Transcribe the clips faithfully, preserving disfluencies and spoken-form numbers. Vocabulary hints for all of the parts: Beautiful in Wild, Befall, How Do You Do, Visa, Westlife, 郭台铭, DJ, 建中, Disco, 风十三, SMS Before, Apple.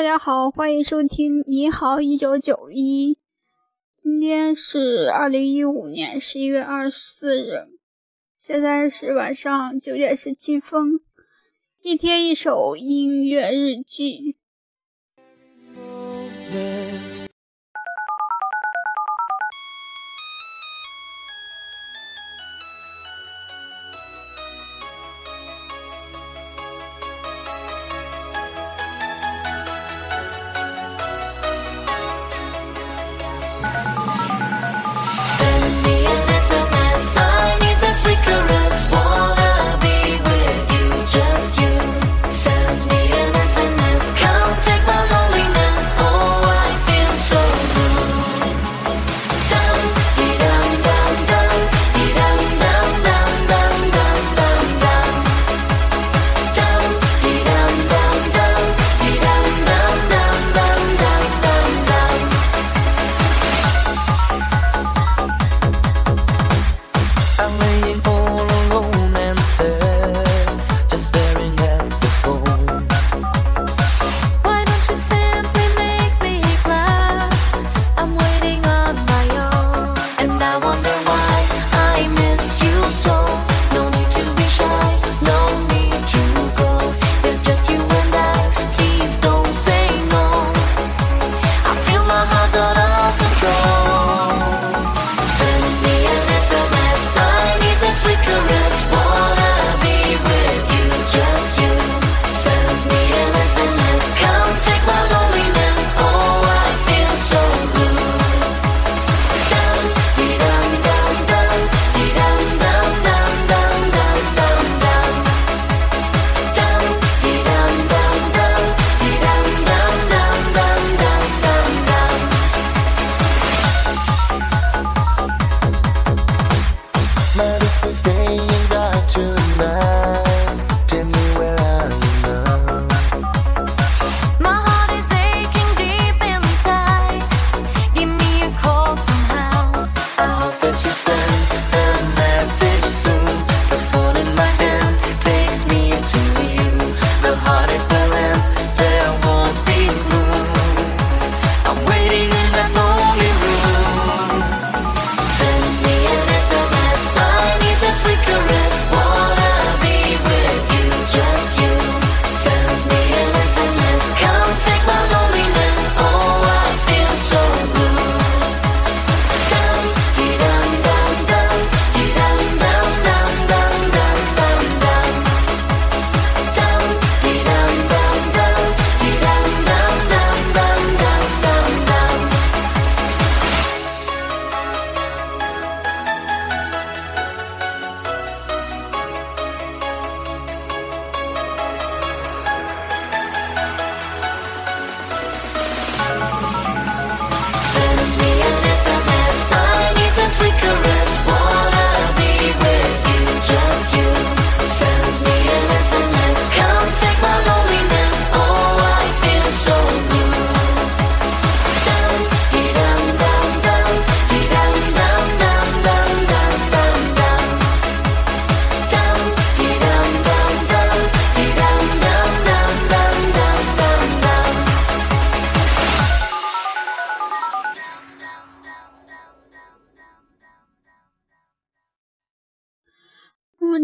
大家好，欢迎收听你好一九九一，今天是二零一五年十一月二十四日，现在是晚上九点十七分，一天一首音乐日记。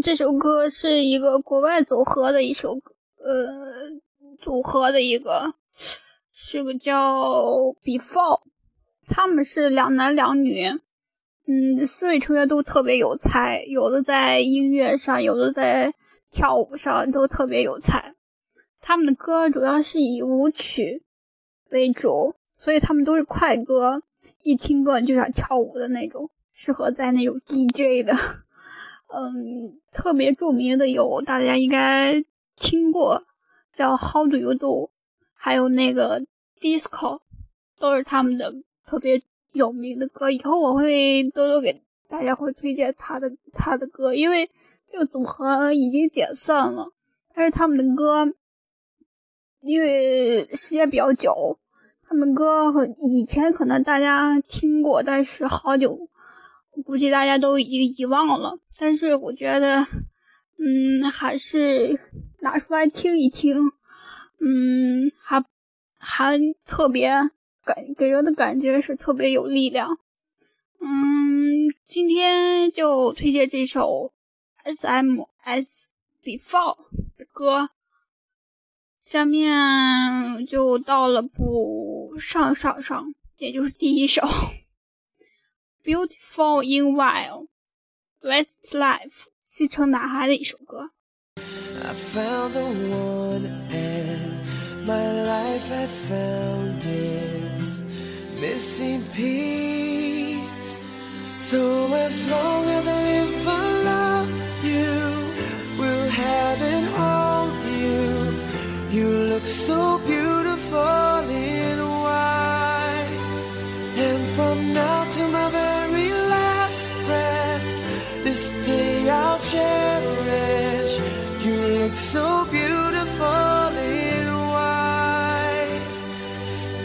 这首歌是一个国外组合的一首呃组合的一个是个叫 Befall， 他们是两男两女，嗯，四位成员都特别有才，有的在音乐上，有的在跳舞上，都特别有才。他们的歌主要是以舞曲为主，所以他们都是快歌，一听歌就想跳舞的那种，适合在那种 D J 的。嗯，特别著名的有大家应该听过叫 How Do You Do， 还有那个 Disco， 都是他们的特别有名的歌，以后我会多多给大家会推荐他的他的歌，因为这个组合已经解散了，但是他们的歌因为时间比较久，他们歌很以前可能大家听过，但是好久估计大家都已经遗忘了，但是我觉得嗯还是拿出来听一听，嗯还还特别感给人的感觉是特别有力量。嗯，今天就推荐这首 S M S Before 的歌。下面就到了不上上上，也就是第一首 Beautiful in Wild Westlife 西城男孩的一首歌。I found the one and my life I found its missing piece. So as long as I live I love you, will have and hold you. You look so beautiful in white, and from now to my very last breath, this day I'll cherish.So beautiful in white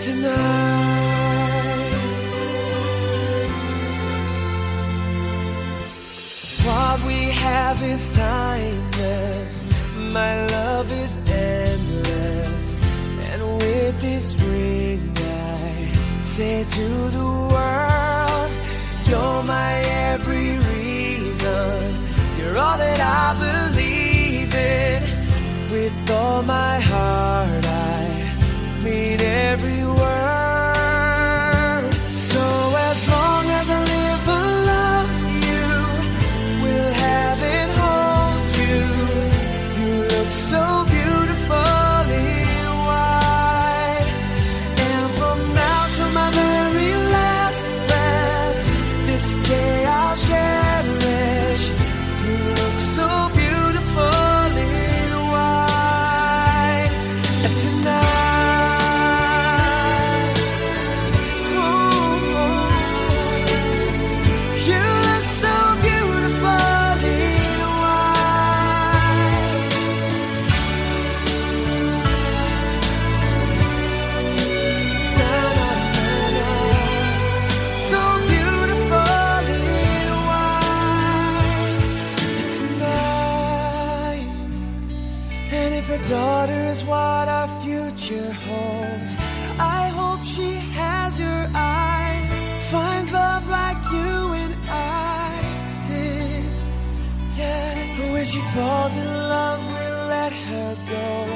tonight. What we have is timeless, my love is endless, and with this ring I say to the world, you're my every reason, you're all that I believe.With all my heart, I mean every word. So as long as I live, I love you. We'll have and hold you. You look so beautiful in white, and from now to my very last breath, this day I'll cherish. You look so beautiful.Daughter is what our future holds. I hope she has your eyes, finds love like you and I did. Yeah, but when she falls in love, we'll let her go.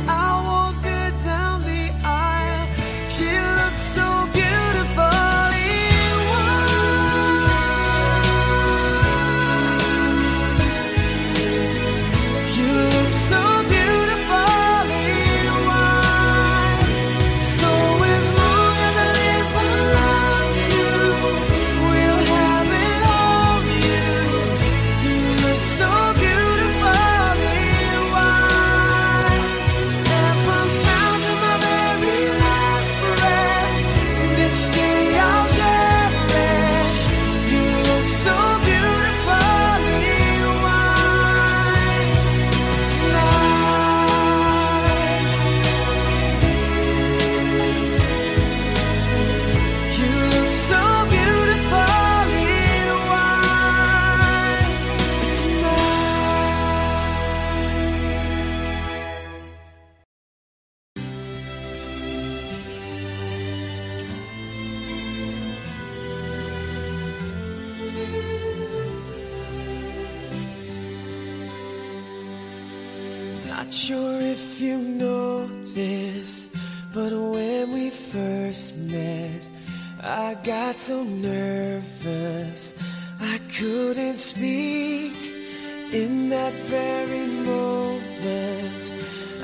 And I won't go down the aisle. She looks so beautiful.Not sure if you know this, but when we first met, I got so nervous I couldn't speak. In that very moment,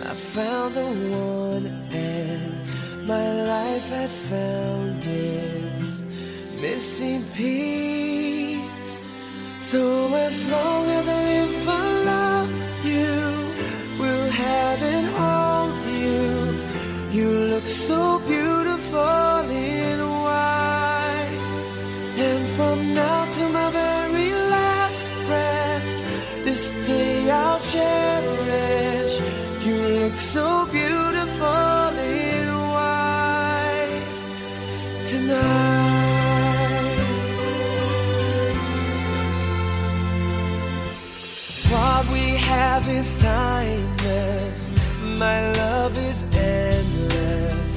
I found the one, and my life had found its missing piece. So as long as I live, I love you.Heaven hold you. You look so beautiful in white, and from now to my very last breath, this day I'll cherish. You look so beautiful in white tonight. What we have is timeless. My love is endless,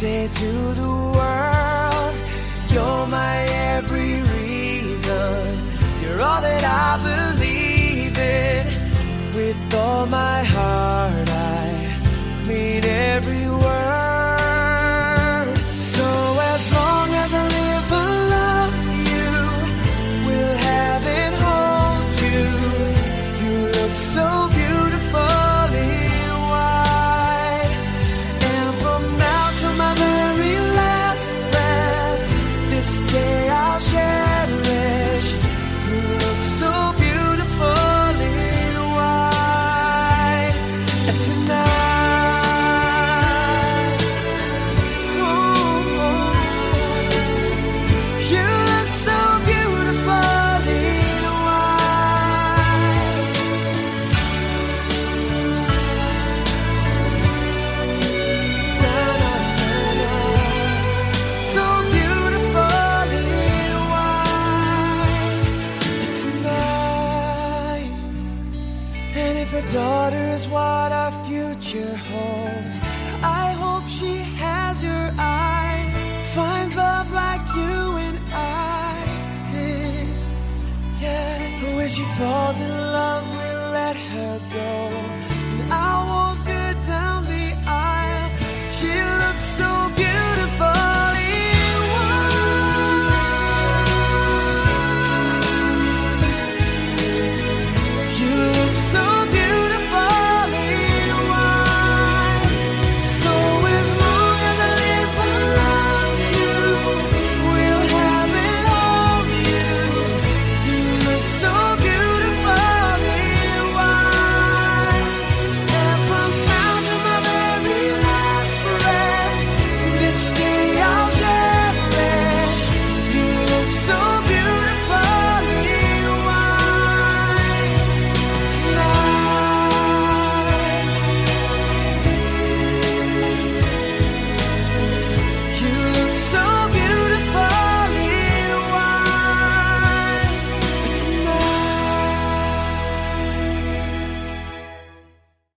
say to the world, you're my every reason, you're all that I believe in. With all my heart I mean every word. So as long as I live I love you, we'll have and hold you. You look so beautiful in white, and from now to my very last breath, this day I'll cherish. You look so beautiful in white, and tonight, ooh, you look so beautiful in white. So beautiful in white tonight. And if a daughter is what our future holds, I hope she has your eyes, finds love like you and I did. Yeah, but when she falls in love